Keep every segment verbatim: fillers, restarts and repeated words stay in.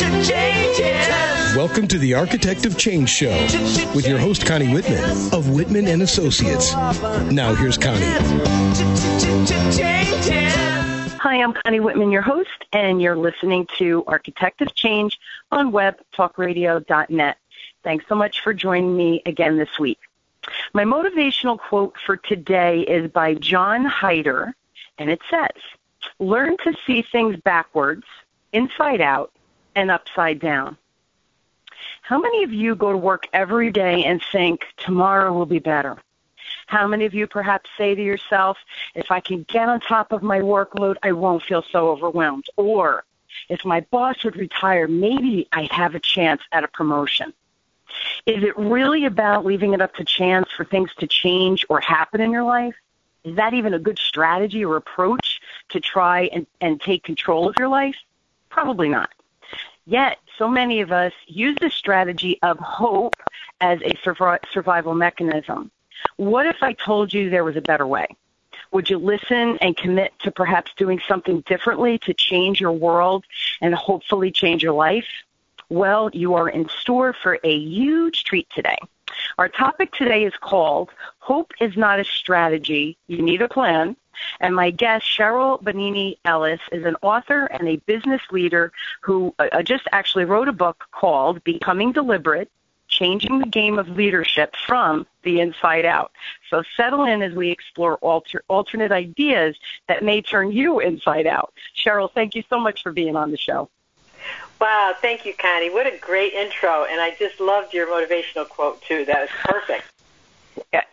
to changes. Welcome to the Architect of Change Show with your host, Connie Whitman of Whitman and Associates. Now here's Connie. Hi, I'm Connie Whitman, your host, and you're listening to Architect of Change on web talk radio dot net. Thanks so much for joining me again this week. My motivational quote for today is by John Heider, and it says, "Learn to see things backwards, inside out, and upside down." How many of you go to work every day and think, tomorrow will be better? How many of you perhaps say to yourself, if I can get on top of my workload, I won't feel so overwhelmed? Or, if my boss would retire, maybe I'd have a chance at a promotion. Is it really about leaving it up to chance for things to change or happen in your life? Is that even a good strategy or approach to try and, and take control of your life? Probably not. Yet, so many of us use the strategy of hope as a survival mechanism. What if I told you there was a better way? Would you listen and commit to perhaps doing something differently to change your world and hopefully change your life? Well, you are in store for a huge treat today. Our topic today is called Hope is Not a Strategy, You Need a Plan. And my guest, Cheryl Bonini Ellis, is an author and a business leader who uh, just actually wrote a book called Becoming Deliberate, Changing the Game of Leadership from the Inside Out. So settle in as we explore alter, alternate ideas that may turn you inside out. Cheryl, thank you so much for being on the show. Wow, thank you, Connie. What a great intro, and I just loved your motivational quote, too. That was perfect.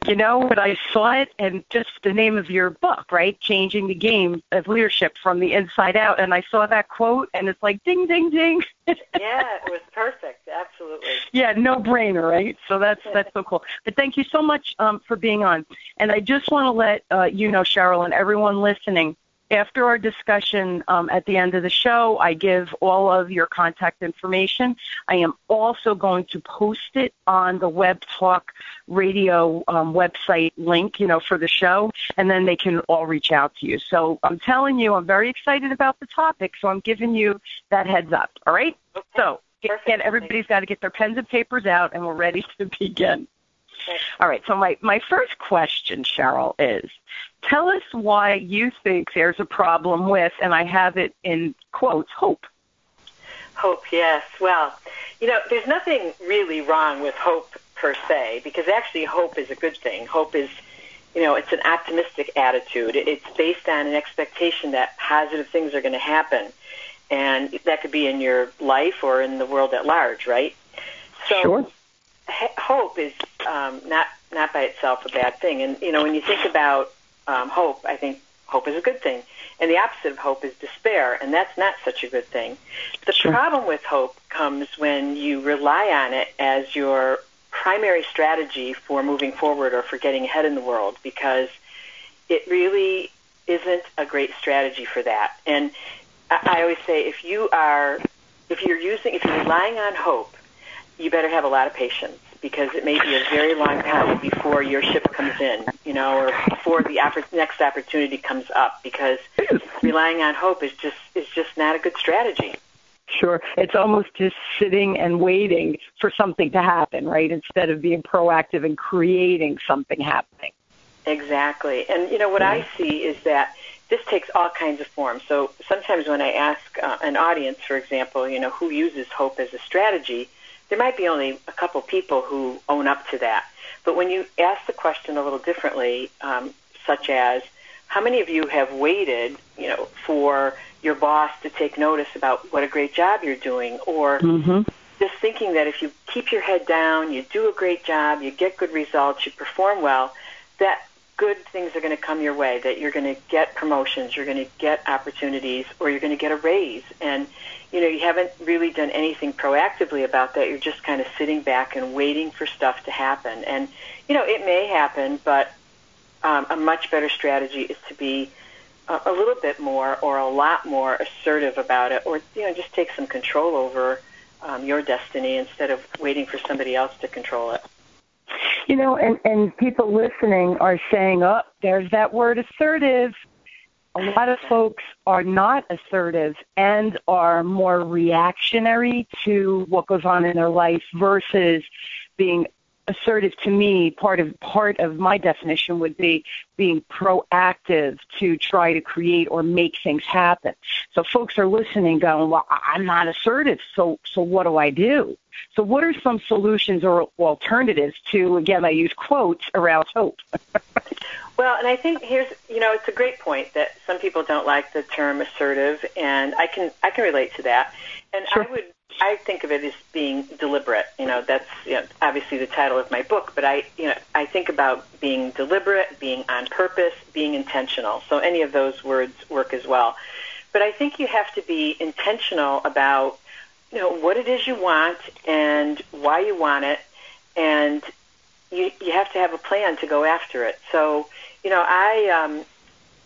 You know, when I saw it, and just the name of your book, right, Changing the Game of Leadership from the Inside Out, and I saw that quote, and it's like, ding, ding, ding. Yeah, it was perfect, absolutely. Yeah, no-brainer, right? So that's that's so cool. But thank you so much um, for being on. And I just want to let uh, you know, Cheryl, and everyone listening, after our discussion um, at the end of the show, I give all of your contact information. I am also going to post it on the Web Talk Radio um, website link, you know, for the show, and then they can all reach out to you. So I'm telling you, I'm very excited about the topic, so I'm giving you that heads up, all right? Okay. So, again, everybody's got to get their pens and papers out, and we're ready to begin. All right, so my, my first question, Cheryl, is tell us why you think there's a problem with, and I have it in quotes, hope. Hope, yes. Well, you know, there's nothing really wrong with hope per se, because actually hope is a good thing. Hope is, you know, it's an optimistic attitude. It's based on an expectation that positive things are going to happen, and that could be in your life or in the world at large, right? So, sure. Hope is um, not not by itself a bad thing. And, you know, when you think about um, hope, I think hope is a good thing. And the opposite of hope is despair, and that's not such a good thing. The sure. problem with hope comes when you rely on it as your primary strategy for moving forward or for getting ahead in the world, because it really isn't a great strategy for that. And I, I always say if you are, if you're using, if you're relying on hope, you better have a lot of patience, because it may be a very long time before your ship comes in, you know, or before the opp- next opportunity comes up, because relying on hope is just is just not a good strategy. Sure. It's almost just sitting and waiting for something to happen, right, instead of being proactive and creating something happening. Exactly. And, you know, what I see is that this takes all kinds of forms. So sometimes when I ask uh, an audience, for example, you know, who uses hope as a strategy, there might be only a couple people who own up to that. But when you ask the question a little differently, um, such as, how many of you have waited, you know, for your boss to take notice about what a great job you're doing, or mm-hmm. just thinking that if you keep your head down, you do a great job, you get good results, you perform well, that good things are going to come your way, that you're going to get promotions, you're going to get opportunities, or you're going to get a raise. And, you know, you haven't really done anything proactively about that. You're just kind of sitting back and waiting for stuff to happen. And, you know, it may happen, but um, a much better strategy is to be a, a little bit more or a lot more assertive about it, or, you know, just take some control over um, your destiny instead of waiting for somebody else to control it. You know, and, and people listening are saying, oh, there's that word assertive. a lot of folks are not assertive and are more reactionary to what goes on in their life versus being assertive. To me, part of part of my definition would be being proactive to try to create or make things happen. So folks are listening going, well, I'm not assertive, so so what do I do? So what are some solutions or alternatives to, again, I use quotes, arouse hope? Well, and I think here's, you know, it's a great point that some people don't like the term assertive, and I can I can relate to that. And sure. I would I think of it as being deliberate. You know, that's you know, obviously the title of my book, but I, you know, I think about being deliberate, being on purpose, being intentional. So any of those words work as well. But I think you have to be intentional about, you know, what it is you want and why you want it, and you you have to have a plan to go after it. So, you know, I um,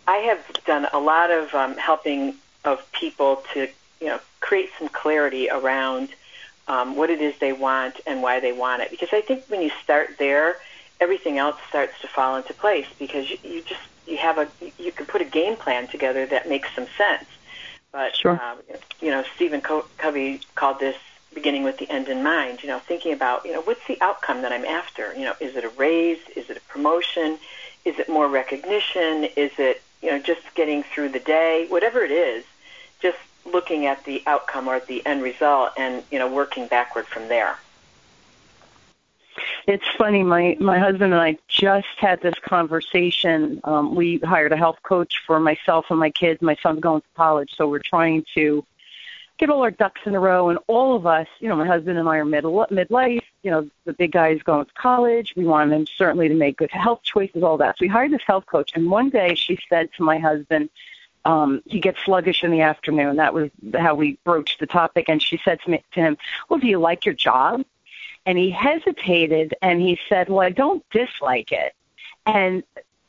I have done a lot of um, helping of people to, you know, create some clarity around um, what it is they want and why they want it. Because I think when you start there, everything else starts to fall into place, because you, you just you have a you can put a game plan together that makes some sense. But sure. um, you know, Stephen Covey called this beginning with the end in mind. You know, thinking about you know what's the outcome that I'm after. You know, is it a raise? Is it a promotion? Is it more recognition? Is it you know just getting through the day? Whatever it is, just looking at the outcome or the end result, and you know, working backward from there. It's funny. My, my husband and I just had this conversation. Um, we hired a health coach for myself and my kids. My son's going to college, so we're trying to get all our ducks in a row. And all of us, you know, my husband and I are middle midlife. You know, the big guy is going to college. We want him certainly to make good health choices, all that. So we hired this health coach, and one day she said to my husband, Um, he gets sluggish in the afternoon. That was how we broached the topic. And she said to, me, to him, well, do you like your job? And he hesitated, and he said, well, I don't dislike it. And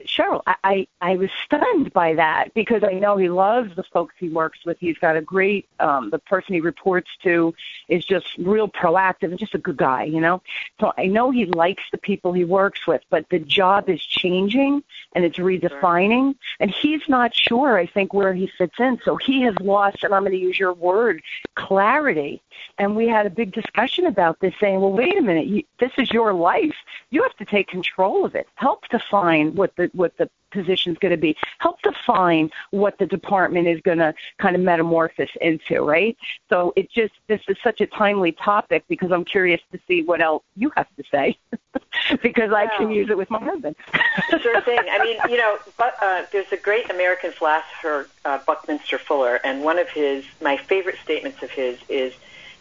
Cheryl, I, I, I was stunned by that, because I know he loves the folks he works with. He's got a great, um, the person he reports to is just real proactive and just a good guy, you know. So I know he likes the people he works with, but the job is changing and it's redefining. Sure. And he's not sure, I think, where he fits in. So he has lost, and I'm going to use your word, clarity. And we had a big discussion about this, saying, well, wait a minute, you, this is your life. You have to take control of it. Help define what the what the position's going to be. Help define what the department is going to kind of metamorphose into, right? So it just, this is such a timely topic, because I'm curious to see what else you have to say, because wow. I can use it with my husband. Sure thing. I mean, you know, but, uh, there's a great American philosopher, uh, Buckminster Fuller, and one of his, my favorite statements of his is,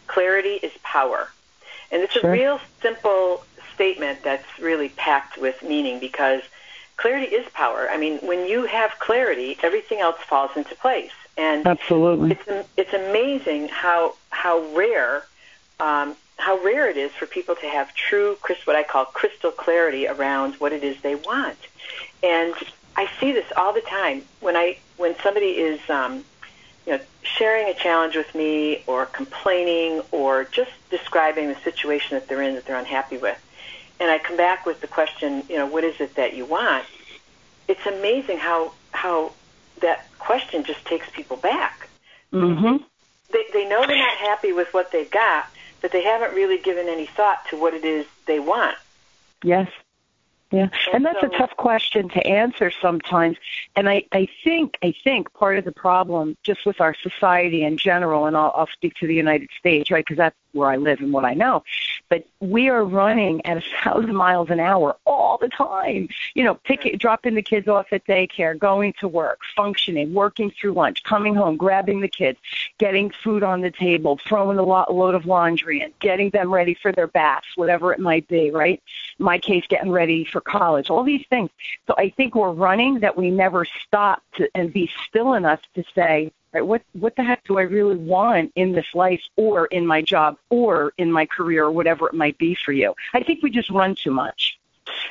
clarity is power. And it's sure. a real simple statement that's really packed with meaning, because clarity is power. I mean, when you have clarity, everything else falls into place. And absolutely, it's it's amazing how how rare um, how rare it is for people to have true, what I call crystal clarity around what it is they want. And I see this all the time when I when somebody is um, you know sharing a challenge with me, or complaining, or just describing the situation that they're in that they're unhappy with. And I come back with the question, you know, what is it that you want? It's amazing how how that question just takes people back. Mm-hmm. They they know they're not happy with what they've got, but they haven't really given any thought to what it is they want. Yes. Yeah, and that's a tough question to answer sometimes. And I, I think I think part of the problem just with our society in general, and I'll, I'll speak to the United States, right, because that's where I live and what I know, but we are running at a thousand miles an hour all the time. You know, pick it, dropping the kids off at daycare, going to work, functioning, working through lunch, coming home, grabbing the kids, getting food on the table, throwing a lot, load of laundry in, getting them ready for their baths, whatever it might be, right? In my case, getting ready for college, all these things. So I think we're running that we never stop to, and be still enough to say, right, what what the heck do I really want in this life, or in my job, or in my career, or whatever it might be for you? I think we just run too much.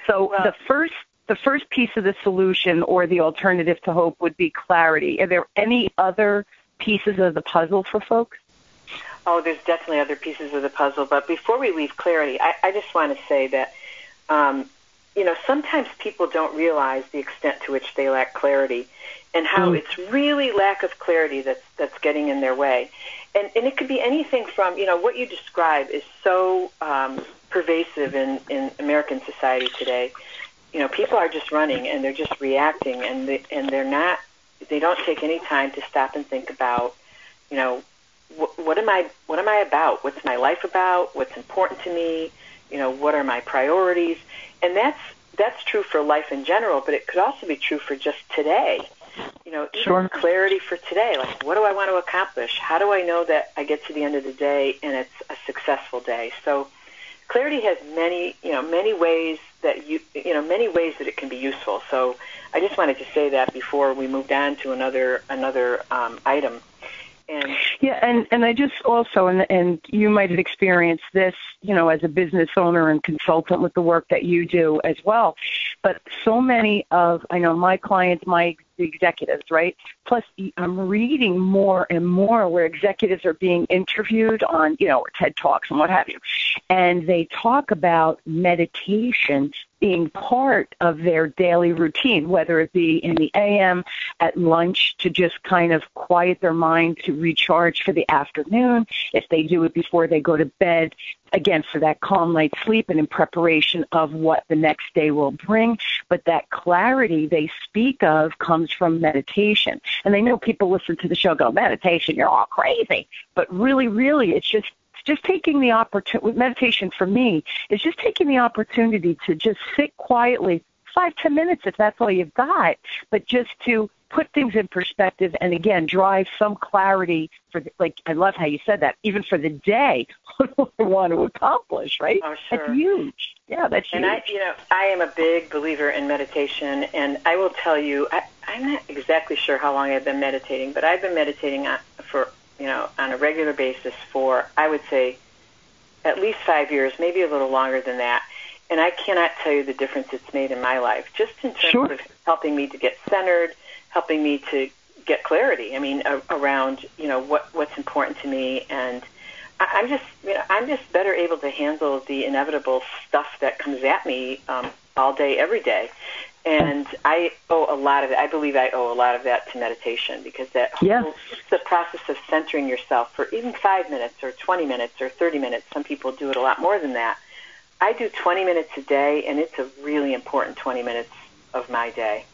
So well, the first the first piece of the solution, or the alternative to hope, would be clarity. Are there any other pieces of the puzzle for folks? Oh, there's definitely other pieces of the puzzle. But before we leave clarity, I, I just want to say that um, you know, sometimes people don't realize the extent to which they lack clarity. and how mm. it's really lack of clarity that's that's getting in their way. And and it could be anything from, you know, what you describe is so um, pervasive in, in American society today. You know, people are just running and they're just reacting, and they, and they're not, they don't take any time to stop and think about, you know, wh- what am I, what am I about? What's my life about? What's important to me? You know, what are my priorities? And that's that's true for life in general, but it could also be true for just today. You know, even sure. clarity for today, like what do I want to accomplish? How do I know that I get to the end of the day and it's a successful day? So clarity has many, you know, many ways that you, you know, many ways that it can be useful. So I just wanted to say that before we moved on to another another um, item. And yeah, and, and I just also, and and you might have experienced this, you know, as a business owner and consultant with the work that you do as well. But so many of, I know my clients, my executives, right? Plus, I'm reading more and more where executives are being interviewed on, you know, TED Talks and what have you. And they talk about meditation being part of their daily routine, whether it be in the a m, at lunch, to just kind of quiet their mind, to recharge for the afternoon, if they do it before they go to bed, again, for that calm night's sleep and in preparation of what the next day will bring. But that clarity they speak of comes from meditation. And I know people listen to the show go, meditation, you're all crazy. But really, really, it's just Just taking the opportunity, meditation for me, is just taking the opportunity to just sit quietly, five, ten minutes if that's all you've got, but just to put things in perspective and, again, drive some clarity for, the, like, I love how you said that, even for the day, what do I want to accomplish, right? Oh, sure. That's huge. Yeah, that's huge. And, I, you know, I am a big believer in meditation, and I will tell you, I, I'm not exactly sure how long I've been meditating, but I've been meditating for you know, on a regular basis for, I would say, at least five years, maybe a little longer than that. And I cannot tell you the difference it's made in my life, just in terms sure. of helping me to get centered, helping me to get clarity, I mean, a, around, you know, what, what's important to me. And I, I'm just, you know, I'm just better able to handle the inevitable stuff that comes at me um, all day, every day. And I owe a lot of it. I believe I owe a lot of that to meditation, because that yeah. whole, the process of centering yourself for even five minutes or twenty minutes or thirty minutes. Some people do it a lot more than that. I do twenty minutes a day, and it's a really important twenty minutes of my day.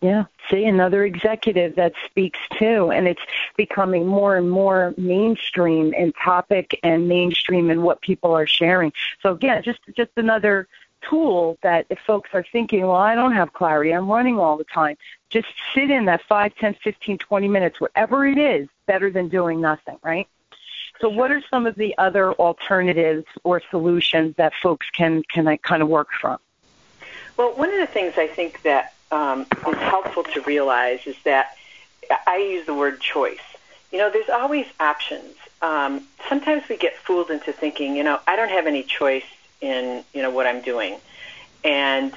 Yeah. See, another executive that speaks too, and it's becoming more and more mainstream in topic and mainstream in what people are sharing. So again, just just another tool that if folks are thinking, well, I don't have clarity, I'm running all the time, just sit in that five, ten, fifteen, twenty minutes, whatever it is, better than doing nothing, right? So what are some of the other alternatives or solutions that folks can, can kind of work from? Well, one of the things I think that um, is helpful to realize is that I use the word choice. You know, there's always options. Um, sometimes we get fooled into thinking, you know, I don't have any choice in, you know, what I'm doing. And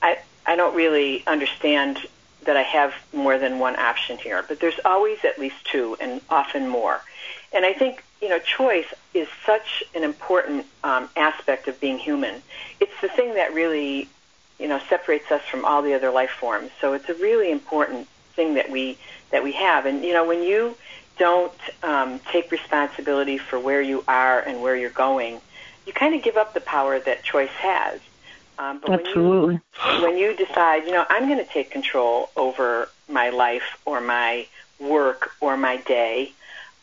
I I don't really understand that I have more than one option here, but there's always at least two and often more. And I think, you know, choice is such an important um, aspect of being human. It's the thing that really, you know, separates us from all the other life forms. So it's a really important thing that we that we have. And, you know, when you don't um, take responsibility for where you are and where you're going, you kind of give up the power that choice has. Um, but Absolutely. When you, when you decide, you know, I'm going to take control over my life or my work or my day,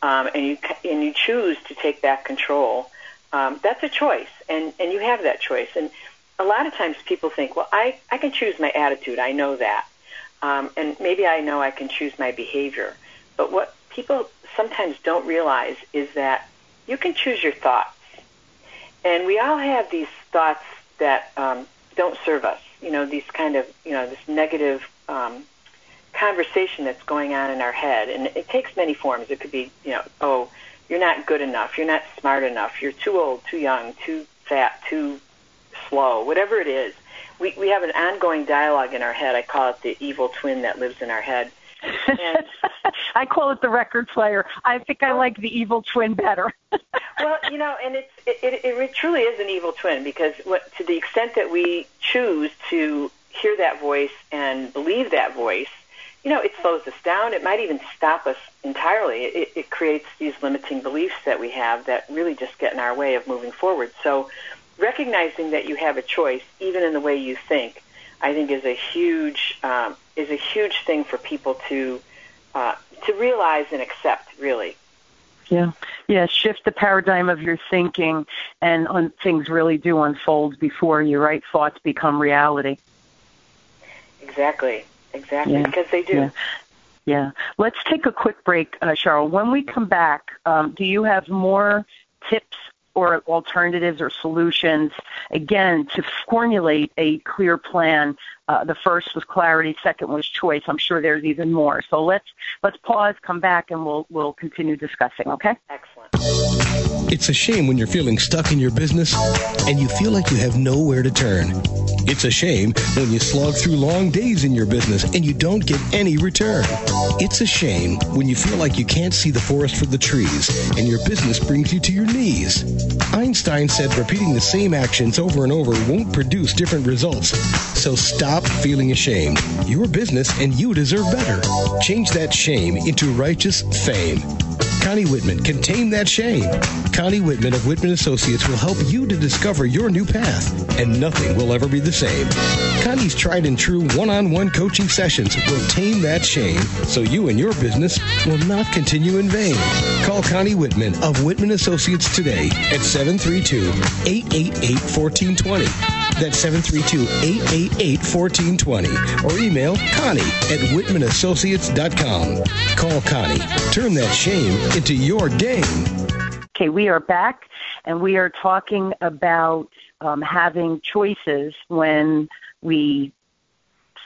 um, and you and you choose to take back control, um, that's a choice, and, and you have that choice. And a lot of times people think, well, I, I can choose my attitude. I know that. Um, and maybe I know I can choose my behavior. But what people sometimes don't realize is that you can choose your thoughts. And we all have these thoughts that um, don't serve us, you know, these kind of, you know, this negative um, conversation that's going on in our head. And it takes many forms. It could be, you know, oh, you're not good enough, you're not smart enough, you're too old, too young, too fat, too slow, whatever it is. We we have an ongoing dialogue in our head. I call it the evil twin that lives in our head. And I call it the record player. I think I like the evil twin better. Well, you know, and it's, it, it, it truly is an evil twin, because what, to the extent that we choose to hear that voice and believe that voice, you know, it slows us down. It might even stop us entirely. It, it creates these limiting beliefs that we have that really just get in our way of moving forward. So recognizing that you have a choice, even in the way you think, I think is a huge um, is a huge thing for people to uh, to realize and accept, really. Yeah, yeah. Shift the paradigm of your thinking, and on, things really do unfold before you, right? Thoughts become reality. Exactly, exactly, yeah. Because they do. Yeah. yeah. Let's take a quick break, uh, Cheryl. When we come back, um, do you have more tips or alternatives or solutions, again, to formulate a clear plan? Uh, the first was clarity, second was choice. I'm sure there's even more. So let's let's pause, come back, and we'll we'll continue discussing, okay? Excellent. It's a shame when you're feeling stuck in your business and you feel like you have nowhere to turn. It's a shame when you slog through long days in your business and you don't get any return. It's a shame when you feel like you can't see the forest for the trees and your business brings you to your knees. Einstein said repeating the same actions over and over won't produce different results. So stop feeling ashamed. Your business and you deserve better. Change that shame into righteous fame. Connie Whitman can tame that shame. Connie Whitman of Whitman Associates will help you to discover your new path, and nothing will ever be the same. Connie's tried and true one-on-one coaching sessions will tame that shame so you and your business will not continue in vain. Call Connie Whitman of Whitman Associates today at seven three two, eight eight eight, one four two zero. That's seven three two, eight eight eight, one four two zero. Or email Connie at Whitman Associates dot com. Call Connie. Turn that shame into your game. Okay, we are back, and we are talking about um, having choices when we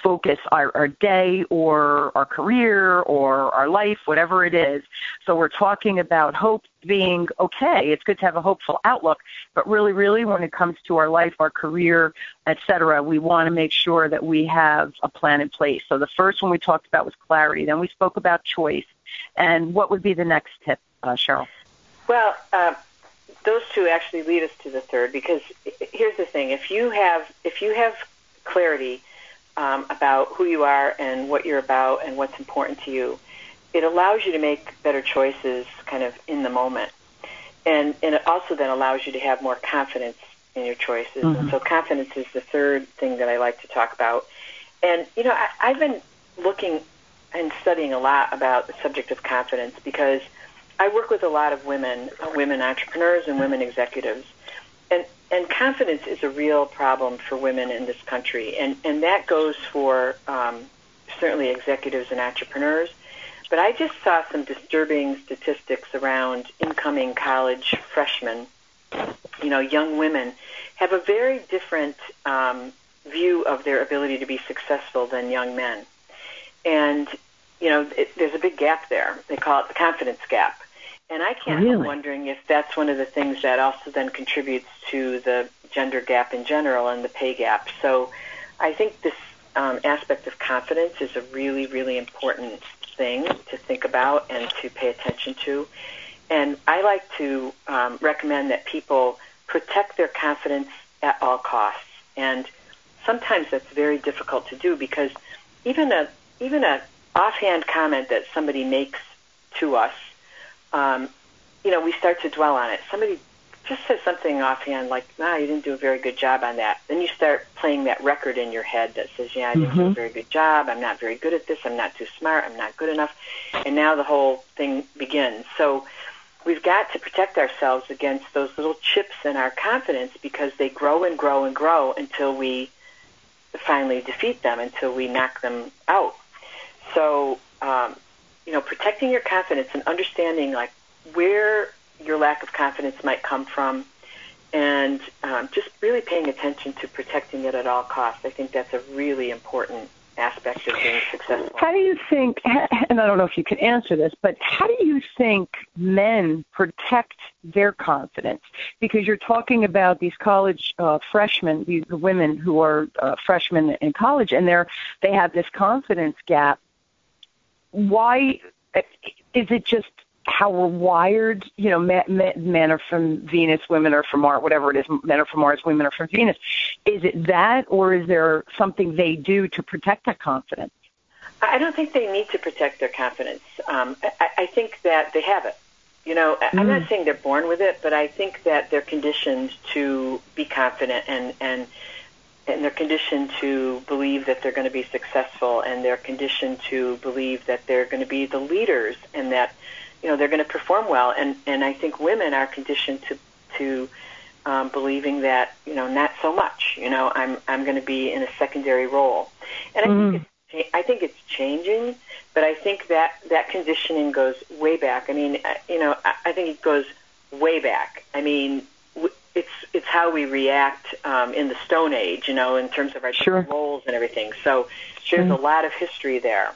focus our, our day or our career or our life, whatever it is. So we're talking about hope being okay. It's good to have a hopeful outlook, but really, really when it comes to our life, our career, et cetera, we want to make sure that we have a plan in place. So the first one we talked about was clarity. Then we spoke about choice. And what would be the next tip, uh, Cheryl? Well, uh, those two actually lead us to the third, because here's the thing. If you have, if you have clarity Um, about who you are and what you're about and what's important to you, it allows you to make better choices kind of in the moment. And, and it also then allows you to have more confidence in your choices. Mm-hmm. And so confidence is the third thing that I like to talk about. And, you know, I, I've been looking and studying a lot about the subject of confidence, because I work with a lot of women, women entrepreneurs and women executives. And And confidence is a real problem for women in this country, and, and that goes for um, certainly executives and entrepreneurs. But I just saw some disturbing statistics around incoming college freshmen. You know, young women have a very different um, view of their ability to be successful than young men. And, you know, it, there's a big gap there. They call it the confidence gap. And I can't help really? wondering if that's one of the things that also then contributes to the gender gap in general and the pay gap. So I think this um, aspect of confidence is a really, really important thing to think about and to pay attention to. And I like to um, recommend that people protect their confidence at all costs. And sometimes that's very difficult to do, because even a even a offhand comment that somebody makes to us, Um, you know, we start to dwell on it. Somebody just says something offhand like, nah, you didn't do a very good job on that. Then you start playing that record in your head that says, yeah, I didn't mm-hmm. do a very good job. I'm not very good at this. I'm not too smart. I'm not good enough. And now the whole thing begins. So we've got to protect ourselves against those little chips in our confidence, because they grow and grow and grow until we finally defeat them, until we knock them out. So, um, you know, protecting your confidence and understanding, like, where your lack of confidence might come from, and um, just really paying attention to protecting it at all costs. I think that's a really important aspect of being successful. How do you think, and I don't know if you can answer this, but how do you think men protect their confidence? Because you're talking about these college uh, freshmen, these women who are uh, freshmen in college, and they're, they have this confidence gap. Why is it just how we're wired? You know, men, men are from Venus, women are from Mars, whatever it is. Men are from Mars, women are from Venus. Is it that, or is there something they do to protect that confidence? I don't think they need to protect their confidence. Um, I, I think that they have it. You know, mm. I'm not saying they're born with it, but I think that they're conditioned to be confident and, and, and they're conditioned to believe that they're going to be successful, and they're conditioned to believe that they're going to be the leaders and that, you know, they're going to perform well. And, and I think women are conditioned to, to um, believing that, you know, not so much. You know, I'm I'm going to be in a secondary role. And I mm. think it's I think it's changing, but I think that, that conditioning goes way back. I mean, you know, I think it goes way back. I mean, it's it's how we react um, in the Stone Age, you know, in terms of our sure. roles and everything. So there's sure. a lot of history there.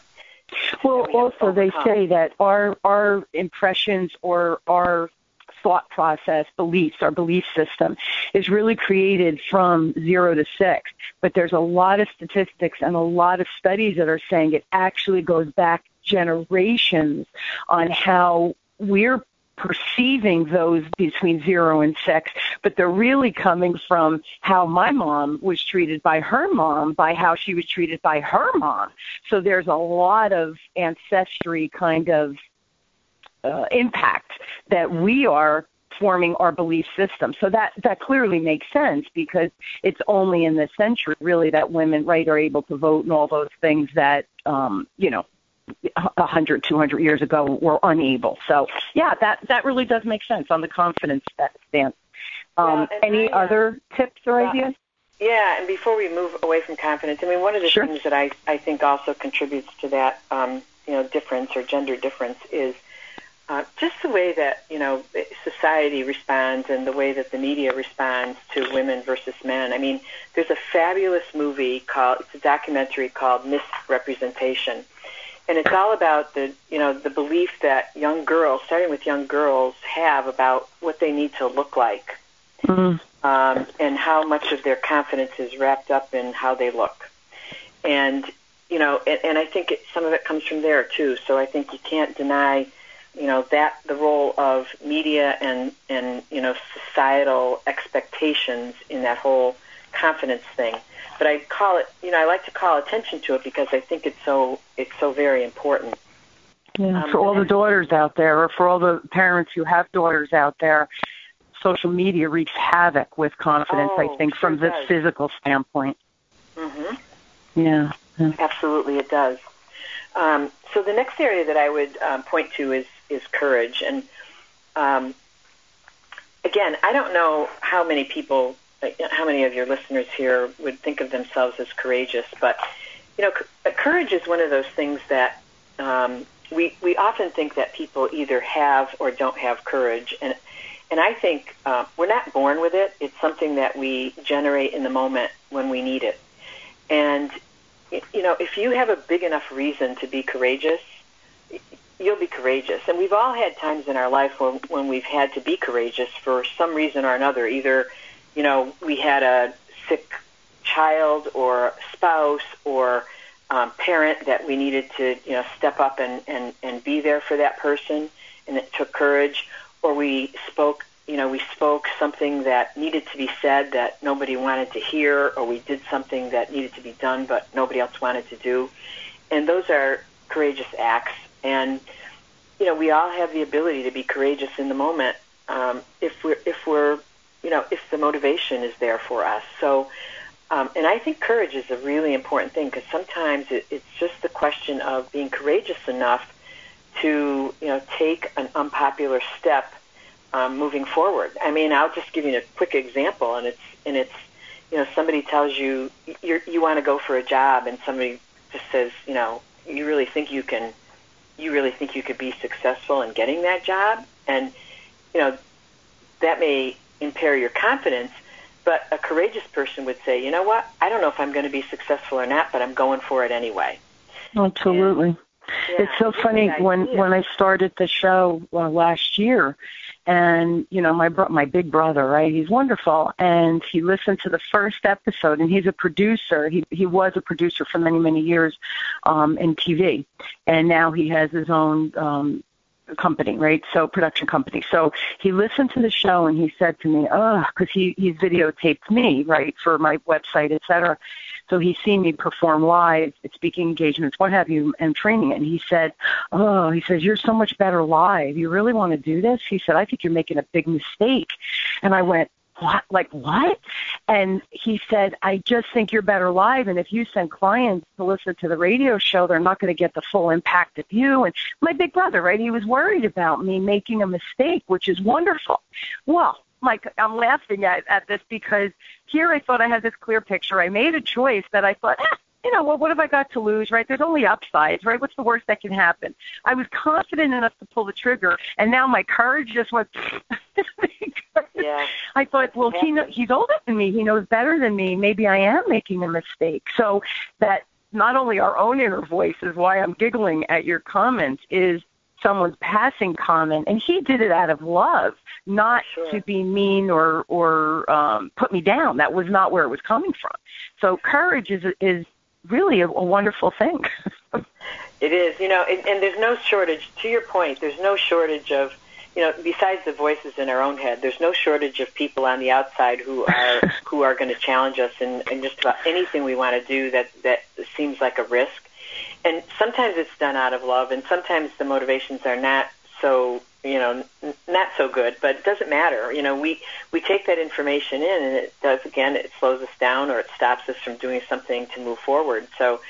Well, we also they say that our our impressions or our thought process, beliefs, our belief system is really created from zero to six. But there's a lot of statistics and a lot of studies that are saying it actually goes back generations on how we're perceiving those between zero and six, but they're really coming from how my mom was treated by her mom, by how she was treated by her mom. So there's a lot of ancestry kind of Uh, impact that we are forming our belief system. So that, that clearly makes sense, because it's only in this century really that women, right, are able to vote and all those things that, um, you know, one hundred, two hundred years ago were unable. So, yeah, that, that really does make sense on the confidence stance. Um, yeah, any I, other tips or yeah, ideas? Yeah, and before we move away from confidence, I mean, one of the sure. things that I, I think also contributes to that, um, you know, difference or gender difference is Uh, just the way that, you know, society responds and the way that the media responds to women versus men. I mean, there's a fabulous movie called, it's a documentary called Misrepresentation. And it's all about the, you know, the belief that young girls, starting with young girls, have about what they need to look like. Mm-hmm. um, and how much of their confidence is wrapped up in how they look. And, you know, and, and I think it, some of it comes from there, too. So I think you can't deny, you know, that the role of media and, and, you know, societal expectations in that whole confidence thing. But I call it, you know, I like to call attention to it because I think it's so, it's so very important. Yeah, um, for all the daughters out there, or for all the parents who have daughters out there, social media wreaks havoc with confidence, oh, I think, from the does. physical standpoint. Mm-hmm. Yeah. yeah. Absolutely, it does. Um, so the next area that I would um, point to is, is courage. And, um, again, I don't know how many people, how many of your listeners here would think of themselves as courageous, but, you know, c- courage is one of those things that um, we we often think that people either have or don't have courage. And, and I think uh, we're not born with it. It's something that we generate in the moment when we need it. And you know, if you have a big enough reason to be courageous, you'll be courageous. And we've all had times in our life when, when we've had to be courageous for some reason or another. Either, you know, we had a sick child or spouse or um, parent that we needed to, you know, step up and, and, and be there for that person, and it took courage. Or we spoke, you know, we spoke something that needed to be said that nobody wanted to hear, or we did something that needed to be done but nobody else wanted to do. And those are courageous acts. And, you know, we all have the ability to be courageous in the moment um, if we're, if we're, you know, if the motivation is there for us. So, um, and I think courage is a really important thing, because sometimes it, it's just the question of being courageous enough to, you know, take an unpopular step Um, moving forward. I mean, I'll just give you a quick example, and it's and it's you know, somebody tells you you're, you want to go for a job, and somebody just says, you know, you really think you can, you really think you could be successful in getting that job, and you know, that may impair your confidence. But a courageous person would say, you know what, I don't know if I'm going to be successful or not, but I'm going for it anyway. Absolutely. And, yeah, it's so funny when when I started the show uh, last year. And, you know, my bro- my big brother, right, he's wonderful. And he listened to the first episode, and he's a producer. He he was a producer for many, many years um, in T V. And now he has his own um, company, right, so production company. So he listened to the show, and he said to me, oh, because he, he videotaped me, right, for my website, et cetera. So he's seen me perform live at speaking engagements, what have you, and training. And he said, oh, he says, you're so much better live. You really want to do this? He said, I think you're making a big mistake. And I went, what? Like, what? And he said, I just think you're better live. And if you send clients to listen to the radio show, they're not going to get the full impact of you. And my big brother, right, he was worried about me making a mistake, which is wonderful. Well, like, I'm laughing at, at this because here I thought I had this clear picture. I made a choice that I thought, ah, you know, well, what have I got to lose, right? There's only upsides, right? What's the worst that can happen? I was confident enough to pull the trigger, and now my courage just went yeah. I thought, well, yeah. he know, he's older than me. He knows better than me. Maybe I am making a mistake. So that not only our own inner voice is why I'm giggling at your comments is someone's passing comment, and he did it out of love, not sure. to be mean or or um, put me down. That was not where it was coming from. So courage is is really a, a wonderful thing. It is, you know, and, and there's no shortage, to your point, there's no shortage of, you know, besides the voices in our own head, there's no shortage of people on the outside who are who are going to challenge us in, in just about anything we want to do that, that seems like a risk. And sometimes it's done out of love, and sometimes the motivations are not so, you know, n- not so good, but it doesn't matter. You know, we, we take that information in, and it does, again, it slows us down or it stops us from doing something to move forward. So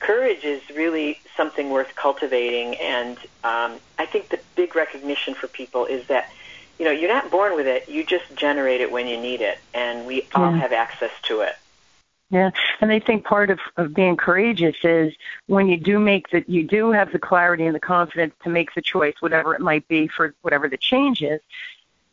courage is really something worth cultivating, and um, I think the big recognition for people is that, you know, you're not born with it. You just generate it when you need it, and we yeah. all have access to it. Yeah, and I think part of, of being courageous is when you do make that, you do have the clarity and the confidence to make the choice, whatever it might be for whatever the change is,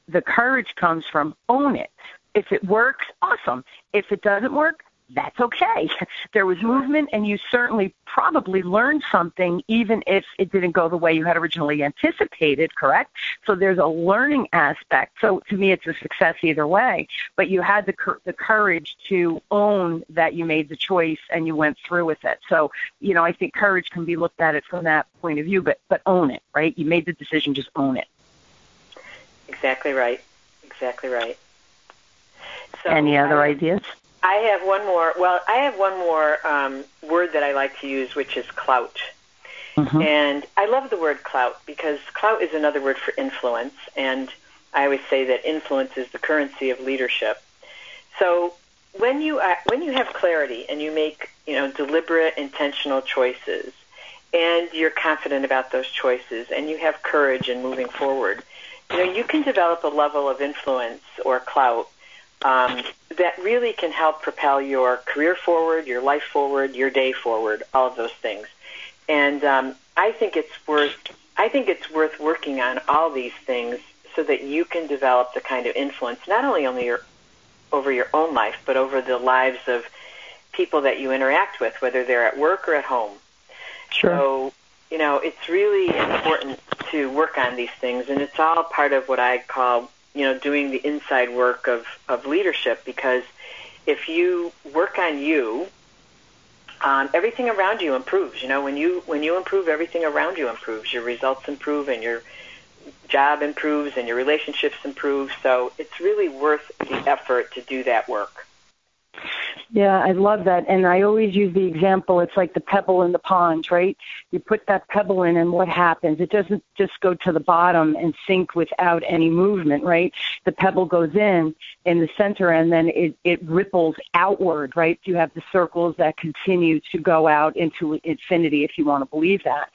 the courage comes from own it. If it works, awesome. If it doesn't work, that's okay. There was movement, and you certainly probably learned something, even if it didn't go the way you had originally anticipated, correct? So there's a learning aspect. So to me, it's a success either way. But you had the the courage to own that you made the choice and you went through with it. So, you know, I think courage can be looked at it from that point of view, but, but own it, right? You made the decision, just own it. Exactly right. Exactly right. So, any other um, ideas? I have one more. Well, I have one more um, word that I like to use, which is clout. Mm-hmm. And I love the word clout because clout is another word for influence. And I always say that influence is the currency of leadership. So when you are, when you have clarity and you make, you know, deliberate, intentional choices, and you're confident about those choices, and you have courage in moving forward, you know, you can develop a level of influence or clout Um, that really can help propel your career forward, your life forward, your day forward, all of those things. And um, I think it's worth I think it's worth working on all these things so that you can develop the kind of influence not only on your, over your own life, but over the lives of people that you interact with, whether they're at work or at home. Sure. So, you know, it's really important to work on these things, and it's all part of what I call, you know, doing the inside work of, of leadership, because if you work on you, um, everything around you improves. You know, when you when you improve, everything around you improves. Your results improve, and your job improves, and your relationships improve. So it's really worth the effort to do that work. Yeah, I love that. And I always use the example, it's like the pebble in the pond, right? You put that pebble in, and what happens? It doesn't just go to the bottom and sink without any movement, right? The pebble goes in, in the center, and then it, it ripples outward, right? You have the circles that continue to go out into infinity, if you want to believe that.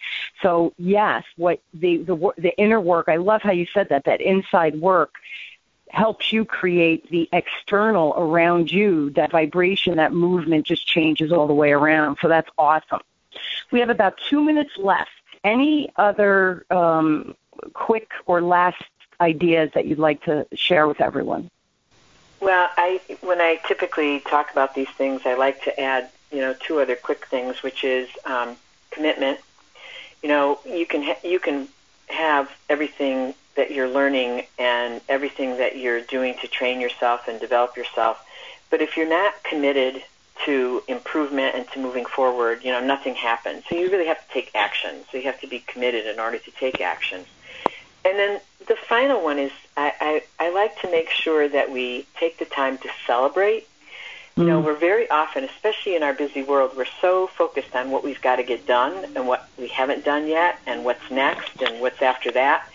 So, yes, what the the, the inner work, I love how you said that, that inside work, helps you create the external around you, that vibration, that movement just changes all the way around. So that's awesome. We have about two minutes left. Any other um, quick or last ideas that you'd like to share with everyone? Well, I when I typically talk about these things, I like to add, you know, two other quick things, which is um, commitment. You know, you can ha- you can have everything that you're learning and everything that you're doing to train yourself and develop yourself. But if you're not committed to improvement and to moving forward, you know, nothing happens. So you really have to take action. So you have to be committed in order to take action. And then the final one is I, I, I like to make sure that we take the time to celebrate You know, we're very often, especially in our busy world, we're so focused on what we've got to get done and what we haven't done yet and what's next and what's after that,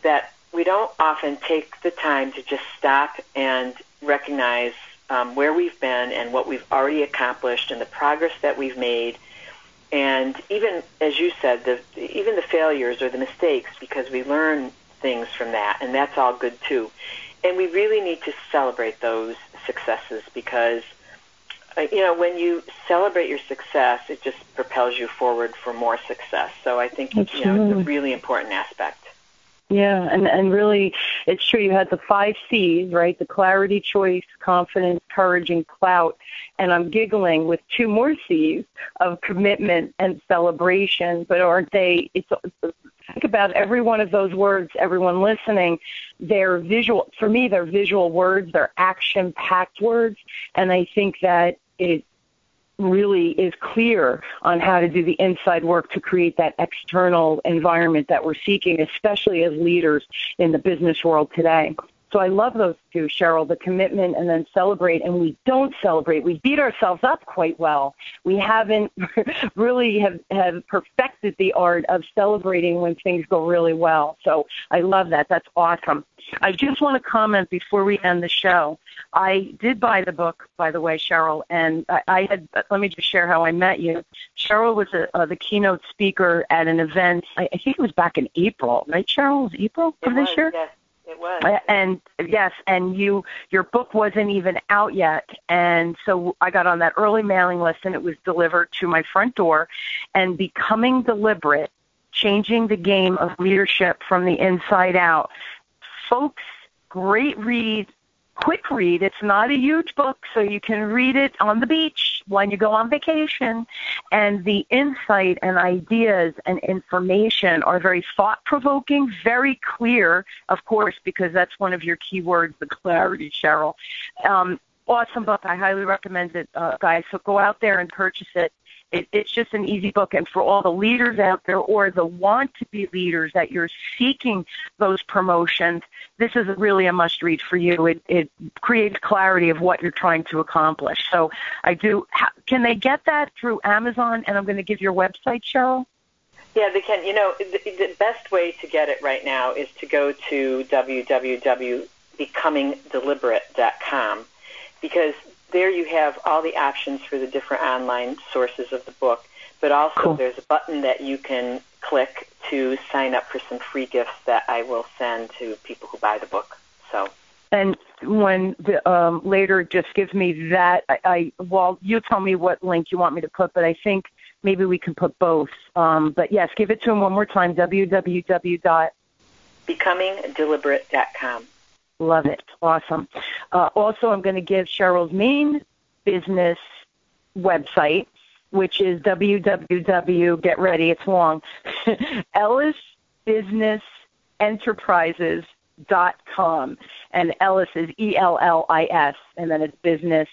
that we don't often take the time to just stop and recognize um, where we've been and what we've already accomplished and the progress that we've made. And even, as you said, the, even the failures or the mistakes, because we learn things from that, and that's all good too. And we really need to celebrate those successes because, you know, when you celebrate your success, it just propels you forward for more success. So I think, Absolutely. you know, it's a really important aspect. Yeah, and, and really, it's true. You had the five C's, right? The clarity, choice, confidence, courage, and clout. And I'm giggling with two more C's of commitment and celebration, but aren't they, it's, think about every one of those words, everyone listening, they're visual, for me, they're visual words, they're action-packed words, and I think that it really is clear on how to do the inside work to create that external environment that we're seeking, especially as leaders in the business world today. So I love those two, Cheryl, the commitment and then celebrate. And we don't celebrate. We beat ourselves up quite well. We haven't really have, have perfected the art of celebrating when things go really well. So I love that. That's awesome. I just want to comment before we end the show. I did buy the book, by the way, Cheryl, and I, I had, let me just share how I met you. Cheryl was a, uh, the keynote speaker at an event. I, I think it was back in April, right, Cheryl? It was April of this year? Yes. It was. And yes, and you, your book wasn't even out yet. And so I got on that early mailing list and it was delivered to my front door. And Becoming Deliberate, Changing the Game of Leadership from the Inside Out. Folks, great read, quick read. It's not a huge book, so you can read it on the beach when you go on vacation. And the insight and ideas and information are very thought-provoking, very clear, of course, because that's one of your key words, the clarity, Cheryl. Um, awesome book. I highly recommend it, uh, guys. So go out there and purchase it. It, it's just an easy book, and for all the leaders out there or the want-to-be leaders that you're seeking those promotions, this is really a must-read for you. It, it creates clarity of what you're trying to accomplish. So I do. How, can they get that through Amazon? And I'm going to give your website, Cheryl. Yeah, they can. You know, the, the best way to get it right now is to go to w w w dot becoming deliberate dot com because there you have all the options for the different online sources of the book, but also cool. There's a button that you can click to sign up for some free gifts that I will send to people who buy the book. So, and when the, um, later, just give me that. I, I well, you tell me what link you want me to put, but I think maybe we can put both. Um, but yes, give it to them one more time. w w w dot becoming deliberate dot com. Love it. Awesome. Uh, also, I'm going to give Cheryl's main business website, which is www, get ready, it's long, Ellis Business Enterprises dot com. And Ellis is E L L I S, and then it's business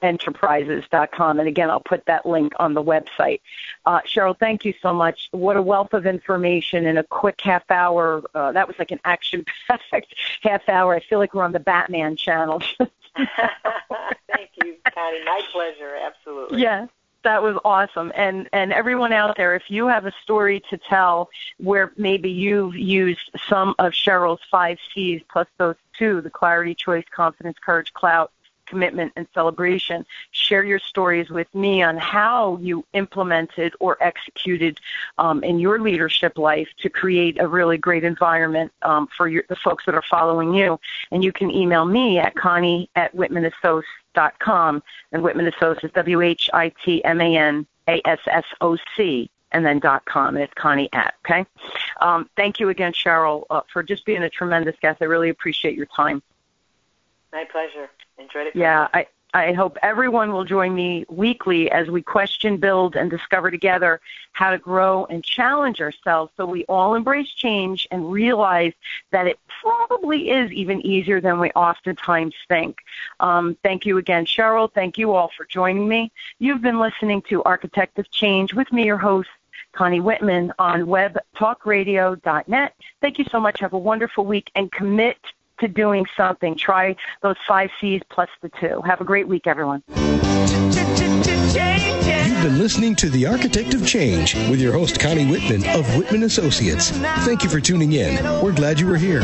enterprises dot com. And again, I'll put that link on the website. Uh, Cheryl, thank you so much. What a wealth of information in a quick half hour. Uh, that was like an action-packed half hour. I feel like we're on the Batman channel. Thank you, Connie. My pleasure. Absolutely. Yes. Yeah. That was awesome. And and everyone out there, if you have a story to tell where maybe you've used some of Cheryl's five C's plus those two, the clarity, choice, confidence, courage, clout, commitment, and celebration, share your stories with me on how you implemented or executed um, in your leadership life to create a really great environment um, for your, the folks that are following you. And you can email me at Connie at Whitman Assoc dot com, and Whitman Assoc is W H I T M A N A S S O C. And then dot .com, and it's Connie at, okay? Um, thank you again, Cheryl, uh, for just being a tremendous guest. I really appreciate your time. My pleasure. Enjoyed it. Yeah, I, I hope everyone will join me weekly as we question, build, and discover together how to grow and challenge ourselves so we all embrace change and realize that it probably is even easier than we oftentimes think. Um, thank you again, Cheryl. Thank you all for joining me. You've been listening to Architect of Change with me, your host, Connie Whitman, on web talk radio dot net. Thank you so much. Have a wonderful week and commit to doing something. Try those five C's plus the two. Have a great week, everyone. You've been listening to The Architect of Change with your host, Connie Whitman of Whitman Associates. Thank you for tuning in. We're glad you were here.